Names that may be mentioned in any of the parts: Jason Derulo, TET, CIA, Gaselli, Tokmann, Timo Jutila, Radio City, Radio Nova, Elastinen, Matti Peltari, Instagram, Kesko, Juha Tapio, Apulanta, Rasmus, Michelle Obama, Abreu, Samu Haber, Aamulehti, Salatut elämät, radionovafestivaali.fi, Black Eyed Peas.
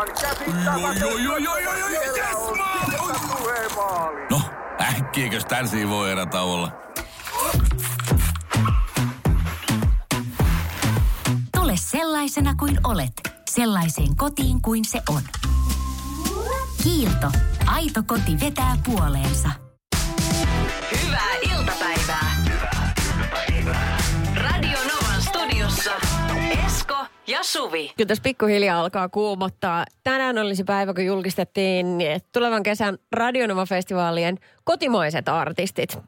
aivan käsittämätöntä. Yes, no, äkkiäkös tän siinä voi erata olla? Tule sellaisena kuin olet, sellaiseen kotiin kuin se on. Kiilto. Aito koti vetää puoleensa. Hyvää iltapäivää. Radio Novan studiossa Esko ja Suvi. Kyllä tässä pikkuhiljaa alkaa kuumottaa. Tänään oli se päivä, kun julkistettiin tulevan kesän Radio Nova-festivaalien kotimaiset artistit.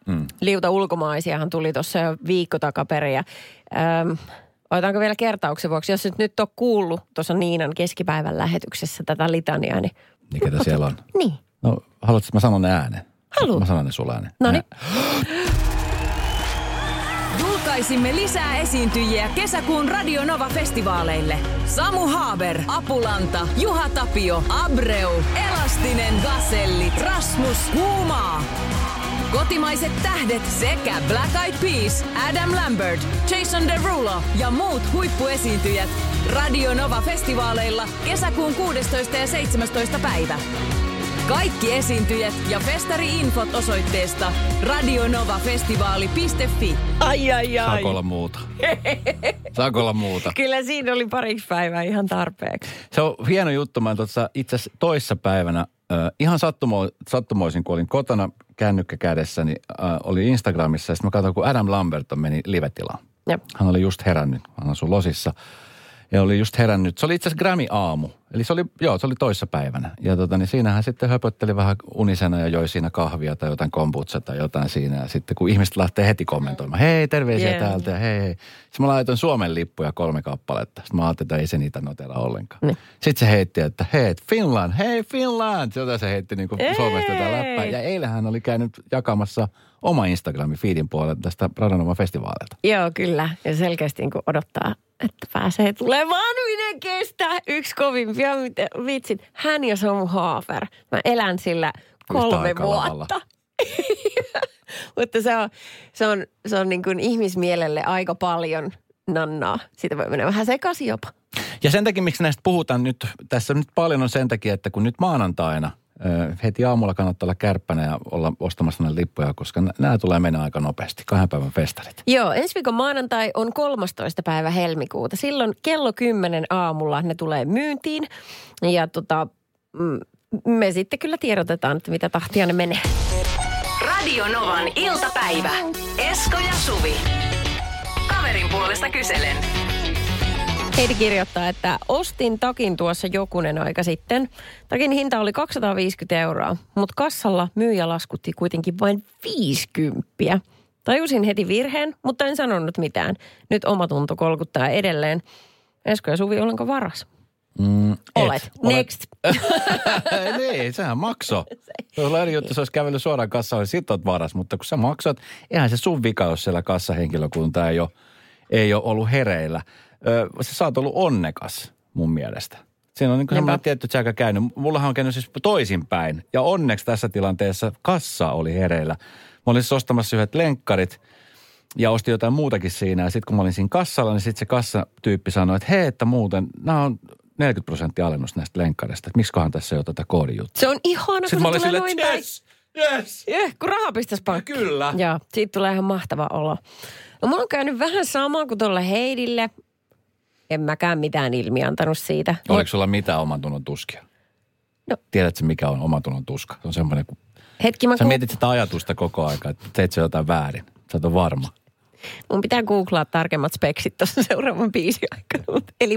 Liuta ulkomaisiahan tuli tuossa jo viikko takaperin. Otetaanko vielä kertauksen vuoksi? Jos nyt on kuullut tuossa Niinan keskipäivän lähetyksessä tätä litaniaa, niin... Niin ketä siellä on? Niin. No, haluatko, että mä sanon ne ääneen? Haluan. Mä sanon ne sulle ääneen. Noniin. Julkaisimme lisää esiintyjiä kesäkuun Radio Nova-festivaaleille. Samu Haber, Apulanta, Juha Tapio, Abreu, Elastinen, Gaselli, Rasmus, Huumaa. Kotimaiset tähdet sekä Black Eyed Peas, Adam Lambert, Jason Derulo ja muut huippuesiintyjät Radio Nova-festivaaleilla kesäkuun 16. ja 17. päivä. Kaikki esiintyjät ja festari-infot osoitteesta radionovafestivaali.fi. Ai. Saako olla muuta? Kyllä siinä oli pariksi päivää ihan tarpeeksi. Se on hieno juttu. Mä tuossa itse asiassa toissapäivänä ihan sattumoisin, kun olin kotona kännykkä kädessäni, oli Instagramissa. Sitten mä katsoin, kun Adam Lambert meni livetilaan. Jep. Hän oli just herännyt. Hän asui Losissa. Ja oli just herännyt. Se oli itse asiassa Grammy-aamu. Eli se oli toissapäivänä. Ja niin siinähän sitten höpötteli vähän unisena ja joi siinä kahvia tai jotain kombutsa tai jotain siinä. Ja sitten kun ihmiset lähtee heti kommentoimaan, hei terveisiä täältä ja hei. Sitten mä laitoin Suomen lippuja 3 kappaletta. Sitten mä ajattelin, että ei se niitä notella ollenkaan. Ne. Sitten se heitti, että hei Finland. Jotain se heitti niin kuin Suomesta tätä läppää. Ja eilen hän oli käynyt jakamassa oma Instagramin feedin puolella tästä Radio Nova-festivaalilta. Joo, kyllä. Ja selkeästi niin kuin odottaa, että pääsee tulemaan. Minä kestää yksi kovimpia. Vitsin, hän ja Samu Haber. Mä elän sillä 3 vuotta. Mutta se on niin kuin ihmismielelle aika paljon nannaa. Siitä voi mennä vähän sekaisin jopa. Ja sen takia, miksi näistä puhutaan nyt, tässä nyt paljon on sen takia, että kun nyt maanantaina heti aamulla kannattaa olla kärppänä ja olla ostamassa näitä lippuja, koska nämä tulee mennä aika nopeasti, 2 päivän festarit. Joo, ensi viikon maanantai on 13. päivä helmikuuta. Silloin kello 10 aamulla ne tulee myyntiin ja me sitten kyllä tiedotetaan, että mitä tahtia ne menee. Radio Novan iltapäivä. Esko ja Suvi. Kaverin puolesta kyselen. Heidi kirjoittaa, että ostin takin tuossa jokunen aika sitten. Takin hinta oli 250 €, mutta kassalla myyjä laskutti kuitenkin vain 50. Tajusin heti virheen, mutta en sanonut mitään. Nyt omatunto kolkuttaa edelleen. Esko ja Suvi, olenko varas? Olet. Next. Niin, sehän makso. Tuolla eri juttu, se olisi kävellyt suoraan kassalle, sit oot varas. Mutta kun sä maksat, eihän se sun vika, jos siellä kassahenkilökunta ei ole ollut hereillä. Sä oot ollut onnekas mun mielestä. Siinä on niin kuin semmoinen tietty tsäkä käynyt. Mullahan on käynyt siis toisinpäin. Ja onneksi tässä tilanteessa kassa oli hereillä. Mä olin siis ostamassa yhdet lenkkarit ja ostin jotain muutakin siinä. Ja sitten kun mä olin siinä kassalla, niin sitten se kassatyyppi sanoi, että hei, että muuten nämä on 40% alennus näistä lenkkarista. Että miksikohan tässä ei ole tätä koodijuttua. Se on ihana, sitten kun se tulee noin päin. Yes. Kun raha pistäisi pankkiin. Kyllä. Joo, siitä tulee ihan mahtava olo. No mulla on käynyt vähän samaa kuin tuolla Heidille. En mäkään mitään ilmi antanut siitä. Oliko sulla mitään omantunnon tuskia? No. Tiedätkö, mikä on omantunnon tuska? Se on semmoinen, kun... Sä mietit sitä ajatusta koko aika, että teit se jotain väärin. Sä et ole varma. Mun pitää googlaa tarkemmat speksit tuossa seuraavan biisin aikana. Eli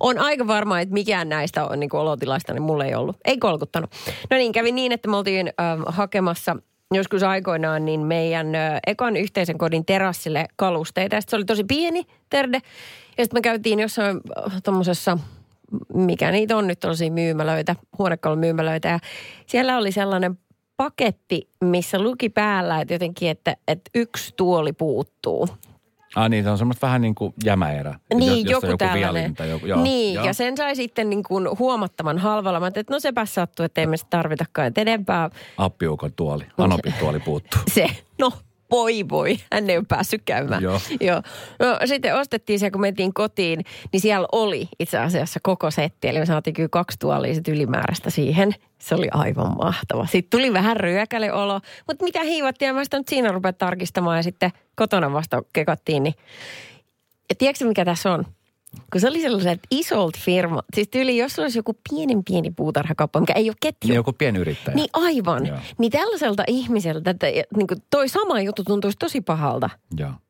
on aika varma, että mikään näistä on niin kuin olotilaista, niin mulla ei ollut. Ei kolkuttanut. No niin, kävi niin, että me oltiin hakemassa... Joskus aikoinaan niin meidän ekan yhteisen kodin terassille kalusteita. Sitten se oli tosi pieni terde. Ja sitten me käytiin jossain tuommoisessa, mikä niitä on nyt, tosi myymälöitä, huonekalumyymälöitä. Ja siellä oli sellainen paketti, missä luki päällä, että jotenkin, että 1 tuoli puuttuu. Niin, se on semmoista vähän niin kuin jämäerä. Niin, joku tällainen. Joo. Ja sen sai sitten niin kuin huomattavan halvalla. Mä ajattelin, että no sepä sattuu, ettei me sitä tarvitakaan. Appiukon tuoli, Anopin tuoli puuttuu. Se, no voi voi, hän ei ole päässyt käymään. Joo. Joo. No, sitten ostettiin se, kun mentiin kotiin, niin siellä oli itse asiassa koko setti. Eli me saatiin kyllä 2 tuolia sit ylimääräistä siihen. Se oli aivan mahtava. Sitten tuli vähän ryökäleolo, mutta mitä hiivattiin, mä sitä nyt siinä rupeat tarkistamaan ja sitten kotona vasta kekattiin. Niin. Ja tiedätkö mikä tässä on? Kun se oli sellaiset isolta firma, siis tyyli, jos olisi joku pieni puutarhakauppa, mikä ei ole ketju. Niin joku pienyrittäjä. Niin aivan. Joo. Niin tällaiselta ihmiseltä, että niin kuin toi sama juttu tuntuisi tosi pahalta.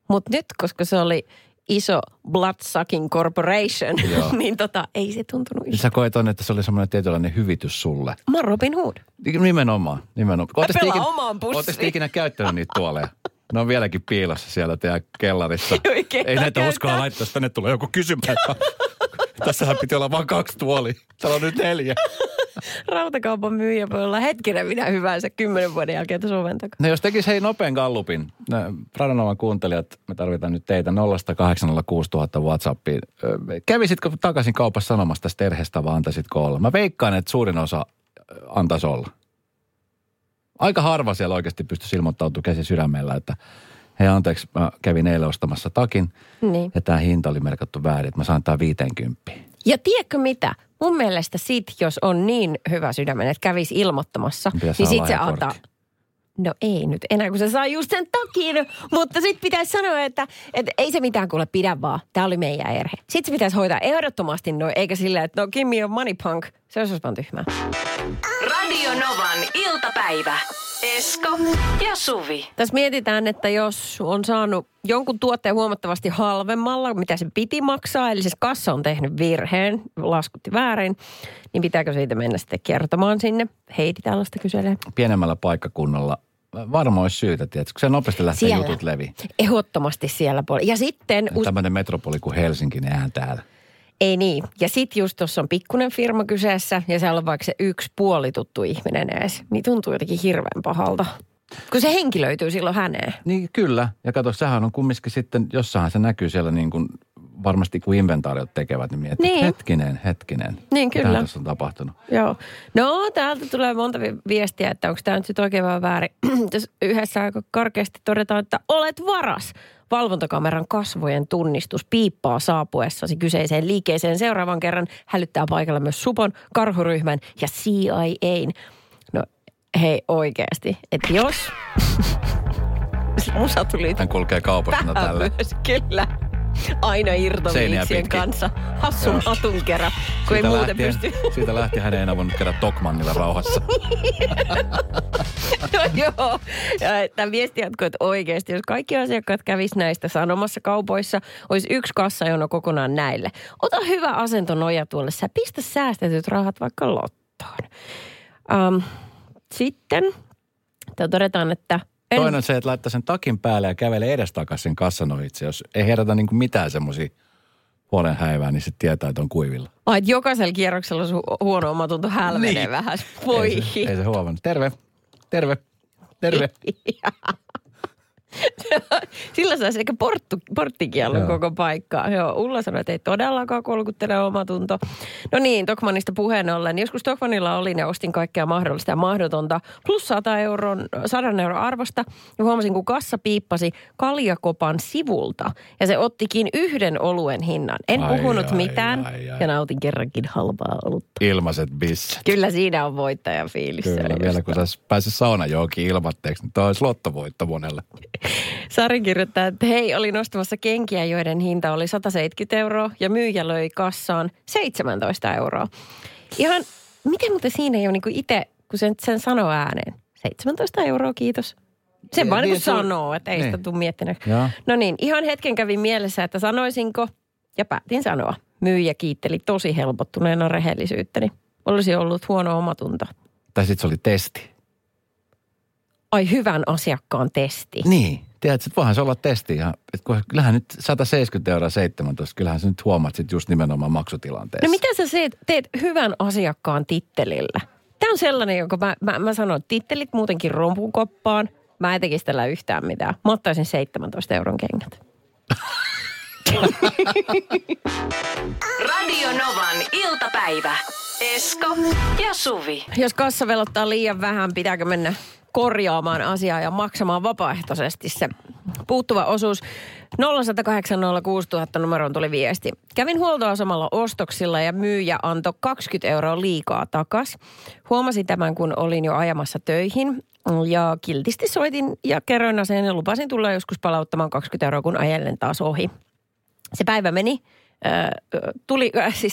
Mutta nyt, koska se oli iso bloodsucking corporation, niin ei se tuntunut yhtään. Sä koet on, että se oli semmoinen tietynlainen hyvitys sulle. Mä oon Robin Hood. Nimenomaan. Pelaa omaan pussiin. Ootteko ikinä käyttänyt niitä tuoleja? Ne on vieläkin piilossa siellä teidän kellarissa. Ei näitä uskalla laittaa, jos tänne tulee joku kysymään. Tässähän piti olla vain 2 tuolia. Täällä on nyt 4. Rautakaupan myyjä voi olla hetkinen minä hyvänsä 10 vuoden jälkeen tuossa takaa. No jos tekisi hei nopean gallupin. Radio Novan kuuntelijat, me tarvitaan nyt teitä 0806000 WhatsAppiin. Kävisitkö takaisin kaupassa sanomassa tästä erheestä vai antaisitko olla? Mä veikkaan, että suurin osa antaisi olla. Aika harva siellä oikeasti pystyisi ilmoittautumaan käsi sydämellä, että hei anteeksi, mä kävin eilen ostamassa takin niin. Ja tämä hinta oli merkattu väärin, että mä saan tää 50. Ja tiedätkö mitä? Mun mielestä sit, jos on niin hyvä sydämen, että kävisi ilmoittamassa, niin sit se antaa. No ei nyt enää, kun se saa just sen takin, mutta sit pitäisi sanoa, että ei se mitään kuule pidä vaan. Tää oli meidän erhe. Sit se pitäisi hoitaa ehdottomasti noin, eikä sillä, että no give me your money punk. Se olisi vaan tyhmää. Radio Novan iltapäivä. Esko ja Suvi. Tässä mietitään, että jos on saanut jonkun tuotteen huomattavasti halvemmalla, mitä se piti maksaa, eli siis kassa on tehnyt virheen, laskutti väärin, niin pitääkö siitä mennä sitten kertomaan sinne? Heidi tällaista kyselee. Pienemmällä paikkakunnalla varmaan olisi syytä, tiedätkö, kun se nopeasti lähtee siellä, jutut leviin. Ehdottomasti siellä puolella. Ja sitten... Tämmöinen metropoli kuin Helsinki, niin eihän täällä. Ei niin. Ja sit just tuossa on pikkunen firma kyseessä ja siellä on vaikka se yksi puolituttu ihminen edes. Niin tuntuu jotenkin hirveän pahalta. Kun se henki löytyy silloin häneen. Niin kyllä. Ja kato, sähän on kumminkin sitten, jossahan se näkyy siellä niin kuin varmasti kun inventaariot tekevät, niin miettii, niin. Hetkinen. Niin kyllä. Mitä tässä on tapahtunut? Joo. No täältä tulee monta viestiä, että onko tämä nyt sitten oikein vai väärin. Jos yhdessä aika karkeasti todetaan, että olet varas. Valvontakameran kasvojen tunnistus piippaa saapuessasi kyseiseen liikkeeseen. Seuraavan kerran hälyttää paikalla myös supon, karhuryhmän ja CIA:n. No hei oikeasti, että jos... Musa tuli... Hän kulkee kaupassa tällä. Myös, kyllä. Aina irtoviiksien kanssa. Hassun hatun kerran, kun siitä ei muuten pysty. Siitä lähti hän ei enää voinut kerran Tokmannilla rauhassa. No joo. Tämä viesti jatkuu, että oikeasti, jos kaikki asiakkaat kävis näistä sanomassa kaupoissa, olisi yksi kassajono kokonaan näille. Ota hyvä asento nojatuolle. Sä pistä säästetyt rahat vaikka lottoon. Sitten todetaan, että... Toinen on se, että laittaa sen takin päälle ja kävelee edestakaisin kassan ohitse. Jos ei herätä niin kuin mitään semmoisia huolen häivää, niin sitten tietää, että on kuivilla. Ai, että jokaisella kierroksella on huono omatunto hälvenee niin. Vähän. Voi ei se huomannut. Terve. Sillä saisi ehkä porttikiellon koko paikkaa. Joo, Ulla sanoi, että ei todellakaan kolkuttele omatunto. No niin, Tokmannista puheen ollen. Joskus Tokmannilla olin ja ostin kaikkea mahdollista ja mahdotonta. Plus 100 euron arvosta. Ja huomasin, kun kassa piippasi kaljakopan sivulta. Ja se ottikin yhden oluen hinnan. En puhunut mitään. Ja nautin kerrankin halpaa olutta. Ilmaiset bisset. Kyllä siinä on voittajafiilis. Kyllä, vielä kun sä pääsit saunajoonkin ilmatteeksi, niin tämä olisi lottovoitto monelle. Sari kirjoittaa, että hei, olin ostamassa kenkiä, joiden hinta oli 170 € ja myyjä löi kassaan 17 €. Ihan, miten muuten siinä ei ole niin kuin itse, kun sen sanoo ääneen? 17 €, kiitos. Sen vaan niin sanoo, että ei sitä tule miettinyt. Ja. No niin, ihan hetken kävin mielessä, että sanoisinko ja päätin sanoa. Myyjä kiitteli tosi helpottuneena rehellisyyttäni. Olisi ollut huono omatunto. Tai sitten se oli testi. Ai hyvän asiakkaan testi. Niin, tiedätkö, että voihan se olla testi. Kyllähän nyt 170,17 €, kyllähän sä nyt huomaat sit just nimenomaan maksutilanteessa. No mitä sä teet hyvän asiakkaan tittelillä? Tämä on sellainen, jonka mä sanon, että tittelit muutenkin rompukoppaan. Mä en tekisi tällä yhtään mitään. Mä ottaisin 17 € kengät. Radio Novan iltapäivä. Esko ja Suvi. Jos kassa velottaa liian vähän, pitääkö mennä... korjaamaan asiaa ja maksamaan vapaaehtoisesti se puuttuva osuus. 0806000 numeroon tuli viesti. Kävin huoltoasemalla ostoksilla ja myyjä antoi 20 euroa liikaa takas. Huomasin tämän, kun olin jo ajamassa töihin. Ja kiltisti soitin ja kerroin asian ja lupasin tulla joskus palauttamaan 20 euroa, kun ajelen taas ohi. Se päivä meni.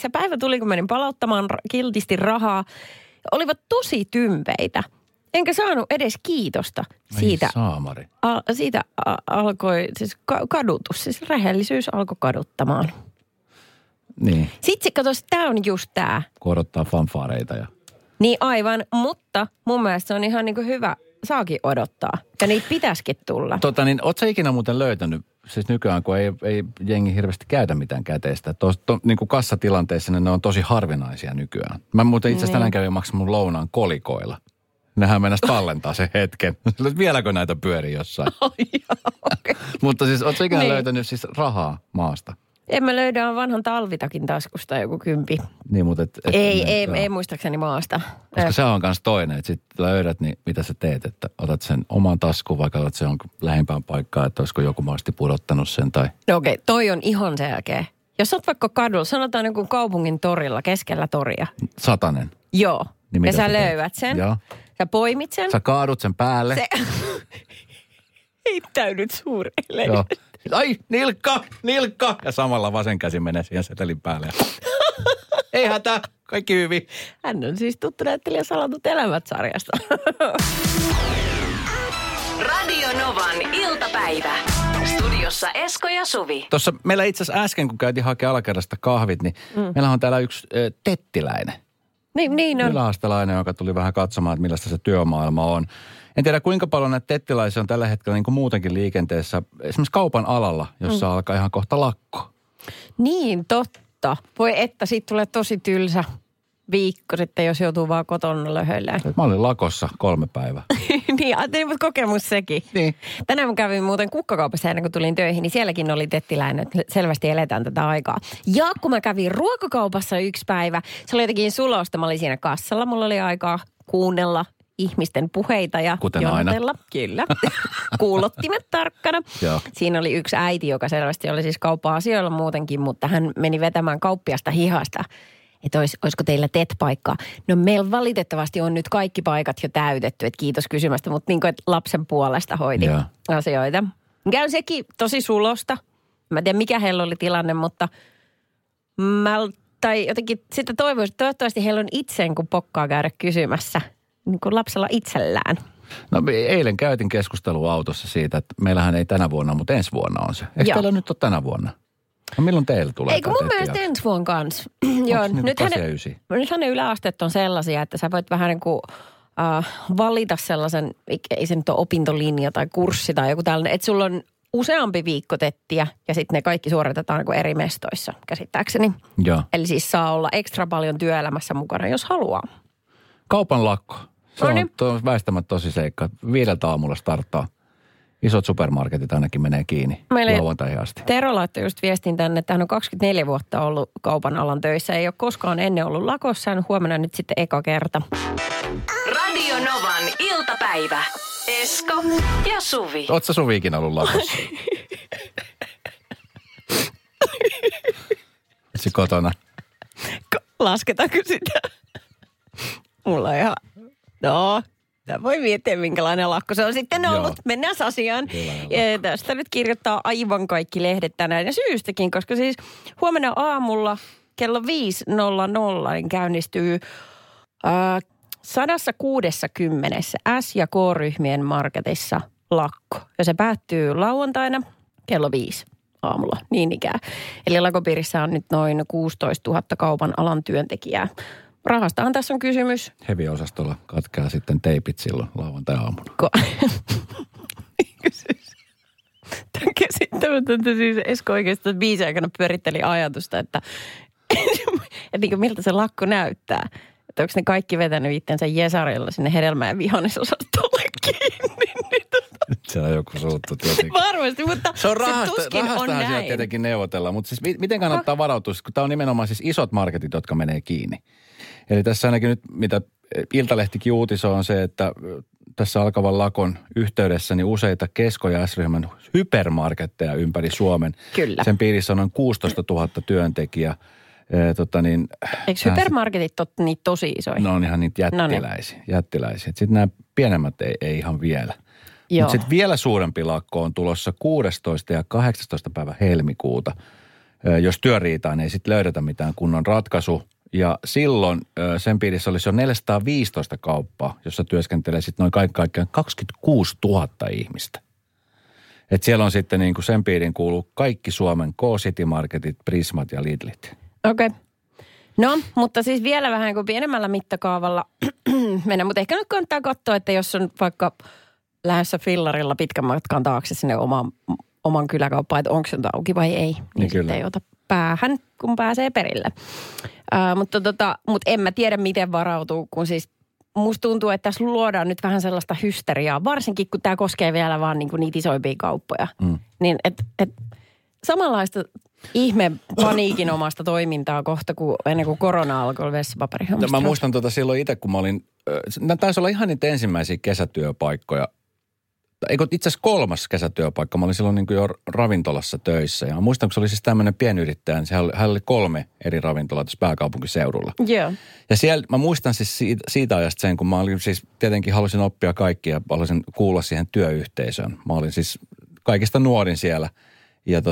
Se päivä tuli, kun menin palauttamaan kiltisti rahaa. Olivat tosi tympeitä. Enkä saanut edes kiitosta. Siitä alkoi kadutus. Siis rehellisyys alkoi kaduttamaan. Niin. Sitten katos, tämä on just tämä. Korottaa fanfaareita ja... Niin aivan, mutta mun mielestä se on ihan niin kuin hyvä, saakin odottaa. Ja niitä pitäisikin tulla. Ootko sä ikinä muuten löytänyt, siis nykyään kun ei jengi hirveästi käytä mitään käteistä. Niin kuin kassatilanteissa ne on tosi harvinaisia nykyään. Mä muuten itse asiassa tänään kävin maksamaan mun lounaan kolikoilla. Nehän mennäisi tallentaa sen hetken. Vieläkö näitä pyörii jossain? Oh, joo, okay. Mutta siis ootko ikinä löytänyt siis rahaa maasta? En mä löydä vanhan talvitakin taskusta joku kympi. Niin, mutta ei muistaakseni maasta. Koska se on kans toinen, että sit löydät, niin mitä sä teet, että otat sen oman taskuun, vaikka otat sen lähimpään paikkaan, että olisiko joku mahdollisesti pudottanut sen tai... No okei, toi on ihan selkeä. Jos sä oot vaikka kadulla, sanotaan joku kaupungin torilla, keskellä toria. Satanen. Joo. Niin ja sä löydät sen. Joo. Sä poimit sen. Sä kaadut sen päälle. Se... Heittäydyt suurelle. Joo. Ai, nilkka! Ja samalla vasen käsi menee siihen setelin päälle. Ei hätää, kaikki hyvin. Hän on siis tuttu näyttelijä Salatut elämät -sarjasta. Radio Novan iltapäivä. Studiossa Esko ja Suvi. Tuossa meillä itse asiassa äsken, kun käytiin hakea alakerrasta kahvit, niin meillä on täällä yksi tettiläinen. Niin on. Yläastelainen, joka tuli vähän katsomaan, että millaista se työmaailma on. En tiedä, kuinka paljon näitä tettiläisiä on tällä hetkellä niin kuin muutenkin liikenteessä, esimerkiksi kaupan alalla, jossa alkaa ihan kohta lakko. Niin, totta. Voi että, siitä tulee tosi tylsä viikko sitten, jos joutuu vaan kotona löhöillään. Mä olin lakossa 3 päivää. Niin, ajattelin, mutta kokemus sekin. Niin. Tänään mä kävin muuten kukkakaupassa ennen kuin tulin töihin, niin sielläkin oli tettiläinen, että selvästi eletään tätä aikaa. Ja kun mä kävin ruokakaupassa 1 päivä, se oli jotenkin sulosta, mä olin siinä kassalla, mulla oli aikaa kuunnella ihmisten puheita ja jontella. Kyllä. Kuulottimet tarkkana. Joo. Siinä oli yksi äiti, joka selvästi oli siis kauppa-asioilla muutenkin, mutta hän meni vetämään kauppiasta hihasta. Että olisiko teillä TET-paikkaa? No meillä valitettavasti on nyt kaikki paikat jo täytetty, että kiitos kysymästä, mutta niin kuin lapsen puolesta hoidin asioita. Käyn sekin tosi sulosta. Mä en tiedä, mikä heillä oli tilanne, mutta jotenkin sitä toivoisin, että toivottavasti heillä on itseen, kun pokkaa käydä kysymässä. Niin kuin lapsella itsellään. No eilen käytin keskustelua autossa siitä, että meillähän ei tänä vuonna, mutta ensi vuonna on se. Eikö teillä nyt ole tänä vuonna? No milloin teillä tulee? Eikö mun mielestä ensi vuonna kanssa. Joo, nythän ne yläasteet on sellaisia, että sä voit vähän niin kuin valita sellaisen, ei se nyt ole opintolinja tai kurssi tai joku tällainen, että sulla on useampi viikko tettiä ja sitten ne kaikki suoritetaan niin kuin eri mestoissa, käsittääkseni. Joo. Eli siis saa olla ekstra paljon työelämässä mukana, jos haluaa. Kaupan lakko. Se on väistämättä tosi seikka. 5 aamulla starttaa. Isot supermarketit ainakin menee kiinni. Lauantaihin asti. Tero laittoi just viestin tänne, että hän on 24 vuotta ollut kaupan alan töissä. Ei ole koskaan ennen ollut lakossa. Hän huomenna nyt sitten eka kerta. Radio Novan iltapäivä. Esko ja Suvi. Ootko sä Suviikin ollut lakossa? Ootko kotona? Lasketaanko sitä? Mulla on ihan... No, voi miettiä, minkälainen lakko se on sitten ollut. Joo. Mennään asiaan. Tästä nyt kirjoittaa aivan kaikki lehdet tänään ja syystäkin, koska siis huomenna aamulla kello 5.00 niin käynnistyy 160 S- ja K-ryhmien marketissa lakko. Ja se päättyy lauantaina kello 5 aamulla, niin ikään. Eli lakopiirissä on nyt noin 16 000 kaupan alan työntekijää. Rahastahan tässä on kysymys. Heavy-osastolla katkeaa sitten teipit silloin lauantai-aamuna. Tämä on käsittämätöntä. Siis Esko oikeastaan biisin aikana pyöritteli ajatusta, että niin kuin miltä se lakko näyttää. Että onko ne kaikki vetänyt itsensä Jesarilla sinne hedelmä- ja vihannesosastolle kiinni. Se on joku suuttu tietenkin. Varmasti, mutta se on rahastahan siellä tietenkin neuvotellaan. Mutta siis miten kannattaa varautua, kun tämä on nimenomaan siis isot marketit, jotka menee kiinni. Eli tässä ainakin nyt, mitä Iltalehtikin uutisoi, on se, että tässä alkavan lakon yhteydessä niin useita Kesko- ja S-ryhmän hypermarketteja ympäri Suomen. Kyllä. Sen piirissä on noin 16 000 työntekijää. Eikö hypermarketit ole niitä tosi isoja? No on ihan niitä jättiläisiä. Sitten nämä pienemmät ei ihan vielä. Mutta sitten vielä suurempi lakko on tulossa 16. ja 18. päivä helmikuuta. Jos työriitaan, niin ei sitten löydetä mitään kunnon ratkaisu. Ja silloin sen piirissä olisi jo 415 kauppaa, jossa työskentelee sitten noin kaikkiaan 26 000 ihmistä. Et siellä on sitten niin kuin sen piirin kuuluu kaikki Suomen K-City-marketit, Prismat ja Lidlit. Okei. Okay. No, mutta siis vielä vähän kuin pienemmällä mittakaavalla mennään. Mutta ehkä nyt kannattaa katsoa, että jos on vaikka lähdössä fillarilla pitkän matkan taakse sinne oman kyläkauppaan, että onko se auki vai ei. Niin sitten ei ota päähän, kun pääsee perille. Mutta en mä tiedä, miten varautuu, kun siis musta tuntuu, että tässä luodaan nyt vähän sellaista hysteriaa, varsinkin kun tämä koskee vielä vaan niinku niitä isoimpia kauppoja. Mm. Niin, et samanlaista ihme paniikin omasta toimintaa kohta, kun ennen kuin korona alkoi vessapaperihommat. Mä muistan silloin itse, kun mä olin, taisi olla ihan niitä ensimmäisiä kesätyöpaikkoja. Eikö itse asiassa kolmas kesätyöpaikka. Mä olin silloin niin kuin jo ravintolassa töissä. Ja muistan, kun se oli siis tämmöinen pienyrittäjä, niin hän oli 3 eri ravintolaa tässä pääkaupunkiseudulla. Yeah. Ja siellä, mä muistan siis siitä ajasta sen, kun mä olin siis, tietenkin halusin oppia kaikkia, halusin kuulla siihen työyhteisöön. Mä olin siis kaikista nuorin siellä. Ja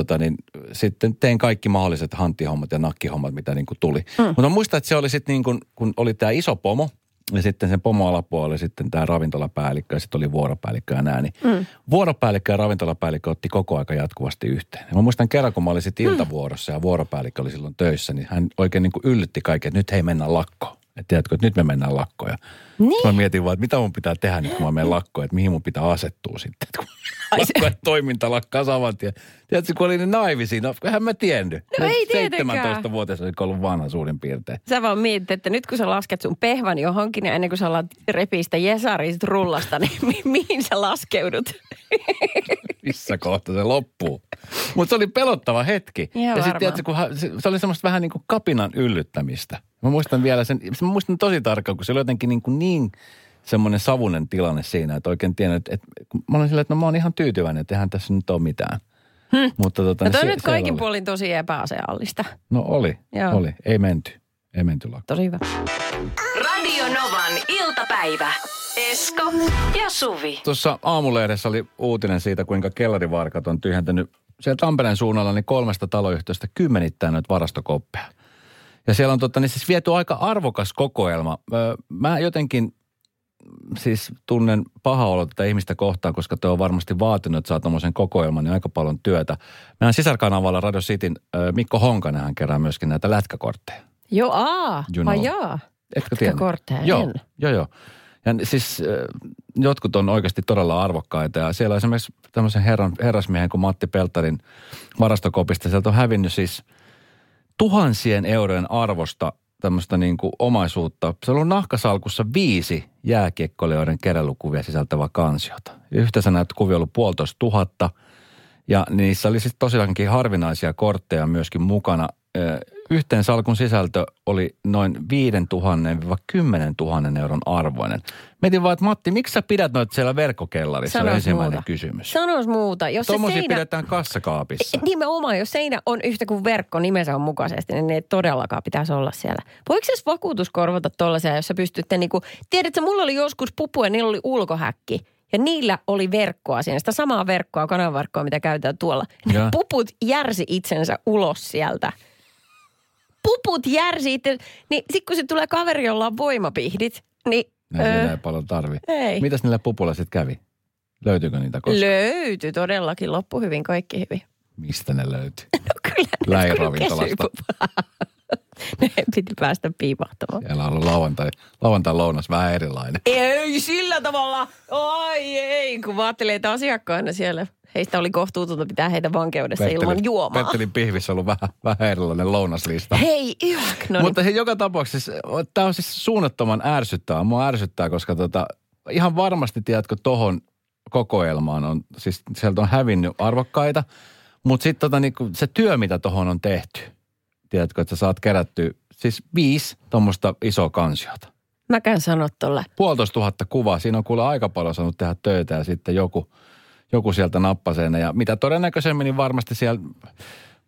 sitten tein kaikki mahdolliset hanttihommat ja nakkihommat, mitä niin kuin tuli. Mm. Mutta mä muistan, että se oli sitten niin kuin, kun oli tämä iso pomo. Ja sitten sen pomoalapuoli, sitten tämä ravintolapäällikkö ja sitten oli vuoropäällikkö ja näin. Mm. Vuoropäällikkö ja ravintolapäällikkö otti koko aika jatkuvasti yhteen. Ja mä muistan kerran, kun mä olin sitten iltavuorossa ja vuoropäällikkö oli silloin töissä, niin hän oikein niin kuin yllytti kaiken, että nyt hei mennään lakkoon. Että tiedätkö, että nyt me mennään lakkoon. Ja niin. Mä mietin vaan, että mitä mun pitää tehdä nyt, kun mä menen lakkoon, että mihin mun pitää asettua sitten. Lakko, että toiminta lakkaa saman tien. Tiedätkö, kun oli ne naivisiin, no eihän mä tiennyt. No ei tietenkään. 17-vuotias olisiko ollut vanha suurin piirtein. Sä vaan mietit, että nyt kun sä lasket sun pehvän johonkin ja ennen kuin sä alat repii sitä jesarista rullasta, niin mihin sä laskeudut? Missä kohta se loppuu? Mutta se oli pelottava hetki. Ja sitten tiedätkö, kun se oli semmoista vähän niin kuin kapinan yllyttämistä. Mä muistan vielä sen, mä muistan tosi tarkkaan, kun se oli jotenkin niin semmoinen savunen tilanne siinä, että oikein tiedän, että mä olin sillä, että mä oon ihan tyytyväinen, että eihän tässä nyt ole mitään. Mutta no toi nyt kaikin puolin tosi epäasiallista. No oli. Ei menty lakkoon. Tosi hyvä. Radio Novan iltapäivä. Esko ja Suvi. Tuossa aamulehdessä oli uutinen siitä, kuinka kellarivarkat on tyhjentänyt siellä Tampereen suunnalla niin 3 taloyhtiöstä 10 nyt varastokoppeja. Ja siellä on siis viety aika arvokas kokoelma. Mä jotenkin siis tunnen paha olo tätä ihmistä kohtaan, koska te on varmasti vaatinut, että saa tommoisen kokoelman ja aika paljon työtä. Meidän sisarkanavalla Radio Cityn Mikko Honkanen hän kerää myöskin näitä lätkäkortteja. Joo, Etkö tiedä? Lätkäkortteja, Joo. Ja siis jotkut on oikeasti todella arvokkaita ja siellä on esimerkiksi tämmöisen herrasmiehen kuin Matti Peltarin varastokopista. Sieltä on hävinnyt siis tuhansien eurojen arvosta tämmöistä niin kuin omaisuutta. Se on ollut nahkasalkussa 5 jääkiekkoilijoiden keräilykuvia sisältävä kansiota. Yhteensä näitä kuvia on ollut 1500 ja niissä oli siis tosiaankin harvinaisia kortteja myöskin mukana. Yhteen salkun sisältö oli noin 5 000–10 000 euron arvoinen. Mietin vaan, että Matti, miksi sä pidät noita siellä verkkokellarissa? Sanois ensimmäinen muuta. Kysymys. Sanois muuta. Jos tommosia seinä pidetään kassakaapissa. Nimenomaan, jos seinä on yhtä kuin verkko nimensä on mukaisesti, niin ne todellakaan pitäisi olla siellä. Voiko se vakuutus korvata tollaisia, jos sä pystytte niinku, tiedätkö, mulla oli joskus pupu ja niillä oli ulkohäkki. Ja niillä oli verkkoa siinä, sitä samaa verkkoa, kananverkkoa, mitä käytetään tuolla. Ja puput järsi itsensä ulos sieltä. Puput järsi itse, niin sit kun se tulee kaveri, jolla on voimapihdit, niin siinä ei paljon tarvi. Ei. Mitäs niillä pupulla sit kävi? Löytyykö niitä koskaan? Löytyi todellakin, loppu hyvin, kaikki hyvin. Mistä ne löytyi? No kyllä. Lähiravintolasta. Ne piti päästä piipahtamaan. Siellä on ollut lauantain lounas vähän erilainen. Ei sillä tavalla. Ai ei, kun vaattelee, että asiakkaana siellä. Heistä oli kohtuutonta pitää heitä vankeudessa ilman juomaa. Pettelin pihvissä on ollut vähän erilainen lounaslista. Hei, yök. No mutta niin. Joka tapauksessa, tämä on siis suunnattoman ärsyttävää. Mua ärsyttää, koska ihan varmasti, tiedätkö, tohon kokoelmaan on, siis sieltä on hävinnyt arvokkaita. Mutta sitten niinku, se työ, mitä tohon on tehty. Tiedätkö, että sä saat kerättyä siis 5 tuommoista isoa kansiota. Mäkään sanot tolle. 1,500 kuvaa. Siinä on kuule aika paljon saanut tehdä töitä ja sitten joku sieltä nappasee. Ja mitä todennäköisemmin, niin varmasti siellä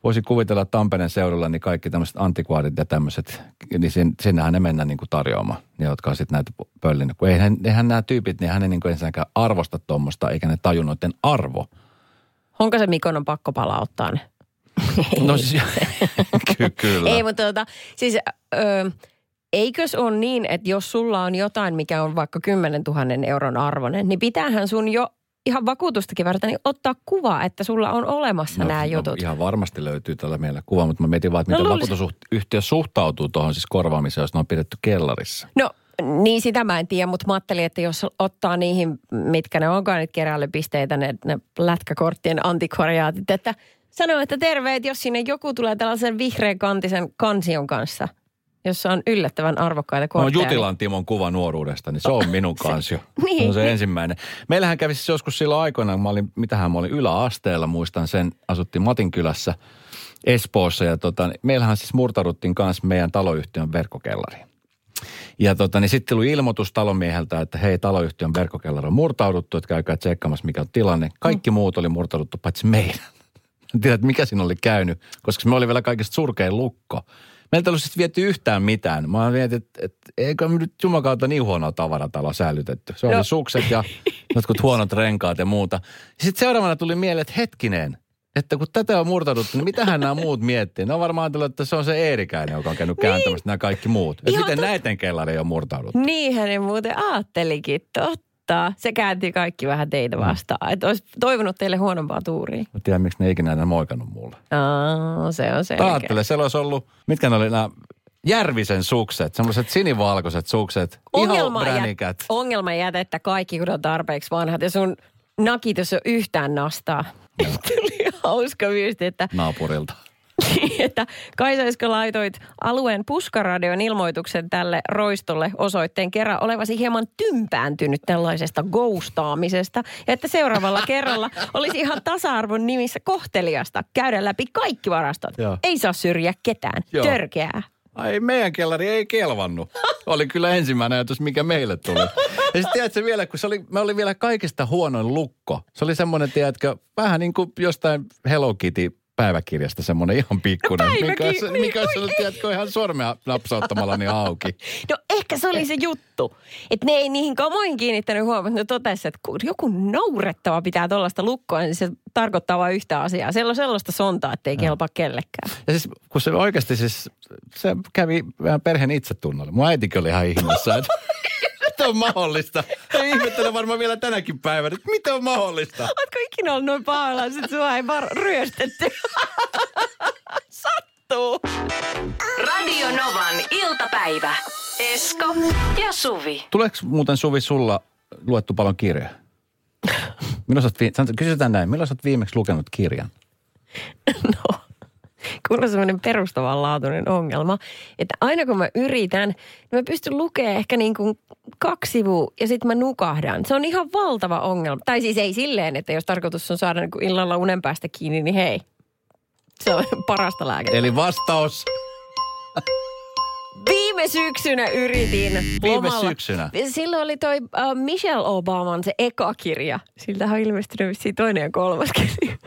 voisi kuvitella Tampereen seudulla, niin kaikki tämmöiset antikvaarit ja tämmöiset, niin sinnehän ne mennään niin kuin tarjoamaan, ne jotka on sitten näitä pöllinyt. Kun eihän nämä tyypit, niin hän ei niin kuin ensinnäkään arvosta tuommoista, eikä ne taju noiden arvo. Onko se Mikon on pakko palauttaa ne? No siis, kyllä. Ei, mutta siis eikös ole niin, että jos sulla on jotain, mikä on vaikka 10 000 euron arvoinen, niin pitäähän sun jo ihan vakuutustakin varten niin ottaa kuvaa, että sulla on olemassa nämä jutut. Ihan varmasti löytyy tällä meillä kuva, mutta mä mietin vaan, että miten vakuutusyhtiö suhtautuu tuohon siis korvaamiseen, jos ne on pidetty kellarissa. No niin, sitä mä en tiedä, mutta mä ajattelin, että jos ottaa niihin, mitkä ne onkaan nyt keräilypisteitä, ne lätkäkorttien antikvariaatit, että sanoo, että terve, että jos sinne joku tulee tällaisen vihreäkantisen kansion kanssa, jossa on yllättävän arvokkaita kortteja. No Jutilan Timon kuva nuoruudesta, niin se on minun kansio. Niin. Se on se ensimmäinen. Meillähän kävi siis joskus silloin aikoinaan, mä olin yläasteella, muistan sen, asuttiin Matinkylässä Espoossa. Ja meillähän siis murtauduttiin kanssa meidän taloyhtiön verkkokellariin. Ja niin sitten tuli ilmoitus talomieheltä, että hei, taloyhtiön verkkokellari on murtauduttu, että käykää tsekkaamassa mikä on tilanne. Kaikki muut oli murtauduttu, paitsi meidän. En tiedä, mikä siinä oli käynyt, koska me oli vielä kaikista surkein lukko. Meiltä ei ollut siis viety yhtään mitään. Mä mietin, että eikö nyt jumakautta niin huonoa tavarataloa säilytetty. Se oli sukset ja jotkut huonot renkaat ja muuta. Sitten seuraavana tuli mieleen, että hetkinen, että kun tätä on murtauduttu, niin mitähän nämä muut miettii? Ne on varmaan ajatellut, että se on se Eerikäinen, joka on käynyt kääntämässä nämä kaikki muut. Että miten näiden kellari on murtauduttu? Niinhän ne muuten ajattelikin, totta. Se kääntyy kaikki vähän teitä vastaan. Että olisi toivonut teille huonompaa tuuria. Mä tiedän, miksi ne eikin aina moikannut mulle. Se on selkeä. Taattele, siellä olisi ollut, mitkä ne oli nämä Järvisen sukset, semmoiset sinivalkoiset sukset, ihobränikät. Ongelman jätettä kaikki, kun on tarpeeksi vanhat. Ja sun nakit, jos on yhtään nastaa. Tuli hauska viesti, että naapurilta. Että Kaisaisko laitoit alueen puskaradion ilmoituksen tälle roistolle osoitteen kerran olevasi hieman tympääntynyt tällaisesta ghostaamisesta. Ja että seuraavalla kerralla olisi ihan tasa-arvon nimissä kohteliasta käydä läpi kaikki varastot. Joo. Ei saa syrjiä ketään. Joo. Törkeää. Ai, meidän kellari ei kelvannut. Oli kyllä ensimmäinen ajatus, mikä meille tuli. Ja sitten tiedätkö vielä, kun me oli vielä kaikista huonoin lukko. Se oli semmoinen, tiedätkö, vähän niin kuin jostain Hello Kitty päiväkirjasta semmoinen ihan pikkuinen, mikä on sellainen, tiedätkö, ihan sormea napsauttamalla niin auki. No ehkä se oli se juttu, että ne ei niihin kamoihin kiinnittänyt huomioon, mutta ne totesi, että kun joku naurettava pitää tuollaista lukkoa, niin se tarkoittaa vain yhtä asiaa. Siellä on sellaista sontaa, ettei kelpaa kellekään. Ja siis kun se oikeasti se kävi vähän perheen itsetunnolle. Mun äitikin oli ihan ihmeessä, että mitä on mahdollista? Ei ihmettele varmaan vielä tänäkin päivänä, että mitä on mahdollista? Ootko ikinä ollut noin pahoillaan, että sua ei vaan ryöstetty? Sattuu! Radio Novan iltapäivä. Esko ja Suvi. Tuleeko muuten, Suvi, sulla luettu paljon kirjoja? Kysytään näin, milloin sä oot viimeksi lukenut kirjan? No, kun on semmoinen perustavanlaatuinen ongelma, että aina kun mä yritän, niin mä pystyn lukemaan ehkä niin kuin 2 sivua ja sitten mä nukahdan. Se on ihan valtava ongelma. Tai siis ei silleen, että jos tarkoitus on saada niin kuin illalla unen päästä kiinni, niin hei. Se on parasta lääkettä. Eli vastaus. Viime syksynä yritin lomalla. Viime syksynä? Silloin oli toi Michelle Obaman se eka kirja. Siltähän on ilmestynyt vissiin 2. ja 3. kirja.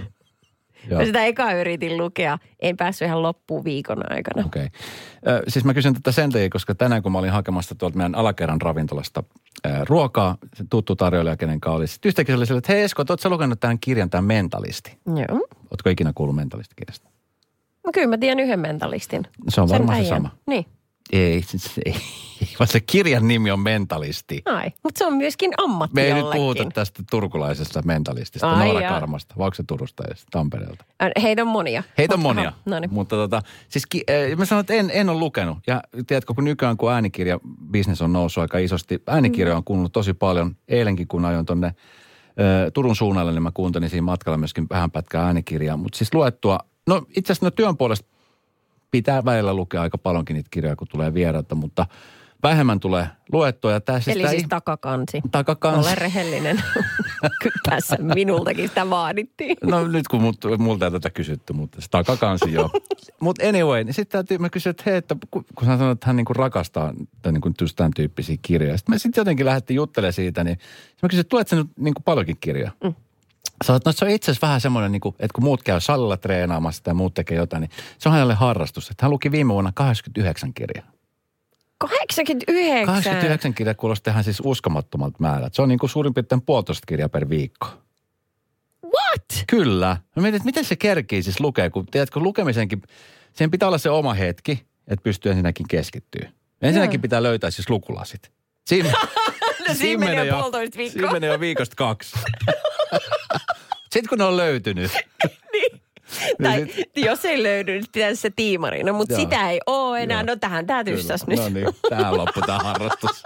Joo. Sitä ekaa yritin lukea. En päässyt ihan loppuun viikon aikana. Okei. Okay. Siis mä kysyn tätä sen teille, koska tänään kun mä olin hakemassa tuolta meidän alakerran ravintolasta ruokaa, se tuttu tarjoilija, kenenkaan oli. Sitten yhtäkkiä se oli sille, että hei Esko, ootko sä lukenut tämän kirjan, tämän Mentalisti? Joo. Ootko ikinä kuullut Mentalistikirjasta? No kyllä mä tiedän yhden Mentalistin. Se on varmaan se sama. Niin. Ei, vaan se kirjan nimi on Mentalisti. Ai, mutta se on myöskin ammatti jollekin. Me ei nyt puhuta tästä turkulaisesta mentalistista, Noora Karmasta, vai onko se Turusta ja Tampereelta? Heitä on monia. Mutta siis mä sanon, että en ole lukenut. Ja tiedätkö, kun nykyään kun äänikirjabisnes on noussut aika isosti, äänikirjoja on kuunnellut tosi paljon. Eilenkin kun ajoin tonne Turun suunnalle, niin mä kuuntelin siinä matkalla myöskin vähän pätkää äänikirjaa. Mutta siis luettua, no itse asiassa työn puolesta pitää välillä lukea aika paljonkin niitä kirjoja, kun tulee vieraita, mutta vähemmän tulee luettua. Ja tää siis takakansi. Takakansi. Ole rehellinen. Kyllä tässä minultakin sitä vaadittiin. No nyt kun multa ei tätä kysytty, mutta se takakansi joo. Mutta anyway, niin sitten täytyy, mä kysyin, että hei, että kun hän sanoi, että hän niinku rakastaa niinku just tämän tyyppisiä kirjoja. Sitten me sitten jotenkin lähdettiin juttelemaan siitä, niin mä kysyin, että luet sä nyt niinku paljonkin kirjaa? Mm. Sanoit, no se on itse asiassa vähän semmoinen, niin kuin, että kun muut käy salilla treenaamassa tai muut tekee jotain, niin se on hänelle harrastus. Että hän luki viime vuonna 89 kirjaa. 89? 89 kirjaa kuulostaa ihan siis uskomattomalta määrältä. Se on niin kuin suurin piirtein 1,5 kirjaa per viikko. What? Kyllä. Mä mietin, että miten se kerkii siis lukea, kun tiedätkö lukemisenkin, sen pitää olla se oma hetki, että pystyy ensinnäkin keskittyä. Ensinnäkin pitää löytää siis lukulasit. Siinä menee jo puolitoista viikkoa. Siinä menee jo viikosta 2. Sitten kun ne on löytynyt. Niin. Tai jos ei löydy, niin pitäisi se tiimarina, mutta sitä ei ole enää. Joo. No tähän tämä tyssäs nyt. No niin, tähän loppu tämä harrastus.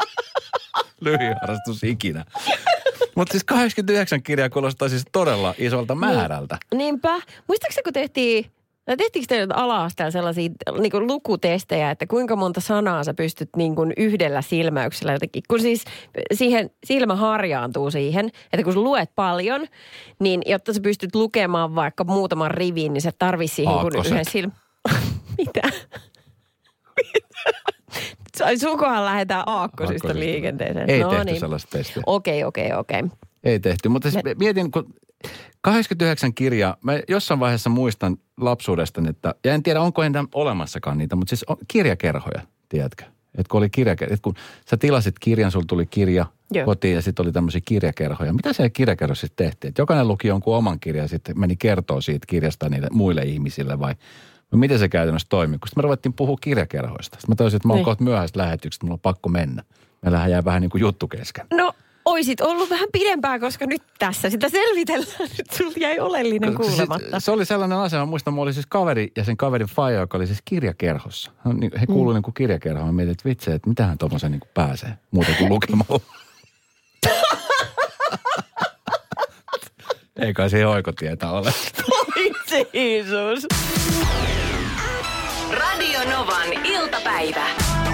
Lyhyen harrastus ikinä. Mutta siis 89 kirjaa kuulostaa siis todella isolta määrältä. Niinpä. Muistaakseni kun tehtiin... No tehtiinkö teille ala-asteella sellaisia niin kuin lukutestejä, että kuinka monta sanaa sä pystyt niin kuin yhdellä silmäyksellä jotenkin? Kun siis siihen silmä harjaantuu siihen, että kun sä luet paljon, niin jotta sä pystyt lukemaan vaikka muutaman rivin, niin sä tarvitset siihen kun yhden silmän. Mitä? Sukohan lähdetään aakkosista liikenteeseen. Ei tehty sellaista testiä. Okei. Ei tehty, mutta siis mietin, kun... 89 kirjaa. Mä jossain vaiheessa muistan lapsuudestani, että, ja en tiedä onko enää olemassakaan niitä, mutta siis on kirjakerhoja, tiedätkö? Että kun oli kirjakerhoja, että kun sä tilasit kirjan, sulla tuli kirja kotiin ja sitten oli tämmöisiä kirjakerhoja. Mitä siellä kirjakerhossa sitten tehtiin? Että jokainen luki jonkun oman kirjan ja sitten meni kertoa siitä kirjasta niille muille ihmisille vai... No miten se käytännössä toimii? Kun sitten me ruvettiin puhua kirjakerhoista. Sitten mä toisin, että mä oon kohta myöhäistä lähetyksestä, mulla on pakko mennä. Meillähän jää vähän niin kuin juttu kesken. No. Oisit ollut vähän pidempään, koska nyt tässä sitä selvitellään. Nyt sulla jäi oleellinen kuulematta. Se oli sellainen asia, muistan, mulla oli siis kaveri ja sen kaverin faija, joka oli siis kirjakerhossa. He kuului niin kuin kirjakerhoon. Mä mietin, että vitsi, että mitähän tuommoisen niin kuin pääsee muuten kuin lukemalla. Ei kai siihen oikotietä ole. Vitsi Iisus. Radio Novan iltapäivä.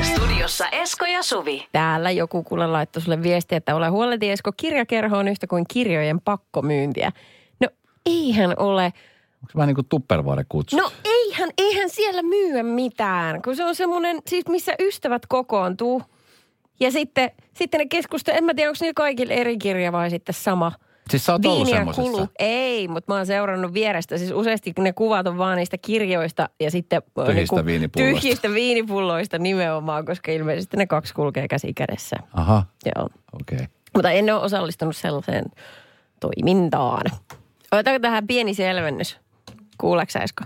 Studiossa Esko ja Suvi. Täällä joku kuule laittoi sulle viestiä, että ole huolehti Esko, kirjakerho on yhtä kuin kirjojen pakkomyyntiä. No eihän ole. Onko se vähän niin kuin Tupperware-kutsut? No eihän siellä myyä mitään, kun se on semmoinen, siis missä ystävät kokoontuu. Ja sitten ne keskustelut, en mä tiedä, onko niillä kaikilla eri kirja vai sitten sama. Siis sä oot ollut semmoisessa? Ei, mutta mä oon seurannut vierestä. Siis useasti ne kuvat on vaan niistä kirjoista ja sitten tyhjistä viinipulloista nimenomaan, koska ilmeisesti ne kaksi kulkee käsi kädessä. Aha, okei. Mutta en ole osallistunut sellaiseen toimintaan. Otetaanko tähän pieni selvennys? Kuuleksä, Esko?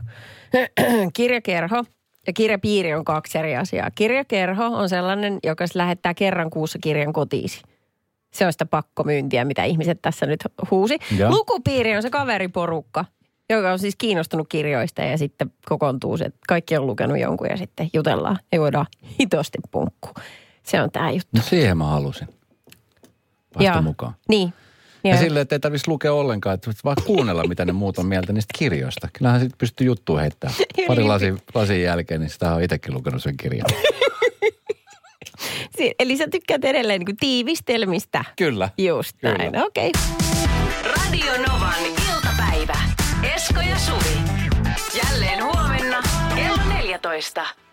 Kirjakerho ja kirjapiiri on kaksi eri asiaa. Kirjakerho on sellainen, joka lähettää kerran kuussa kirjan kotiisi. Se on sitä pakkomyyntiä, mitä ihmiset tässä nyt huusi. Ja. Lukupiiri on se kaveriporukka, joka on siis kiinnostunut kirjoista ja sitten kokoontuu se, että kaikki on lukenut jonkun ja sitten jutellaan. Ei voidaan hitosti punkkua. Se on tää juttu. No siihen mä halusin. Vasta mukaan. Niin. Ja silleen, että ei tarvitsisi lukea ollenkaan, että vaan kuunnella, mitä ne muut on mieltä niistä kirjoista. Kyllähän sitten pystyy juttua heittämään. Pari lasin jälkeen, niin sitä on itsekin lukenut sen kirjan. Eli sä tykkäät edelleen niin kuin tiivistelmistä. Kyllä. Just näin, okei. Radio Novan iltapäivä. Esko ja Suvi. Jälleen huomenna kello 14.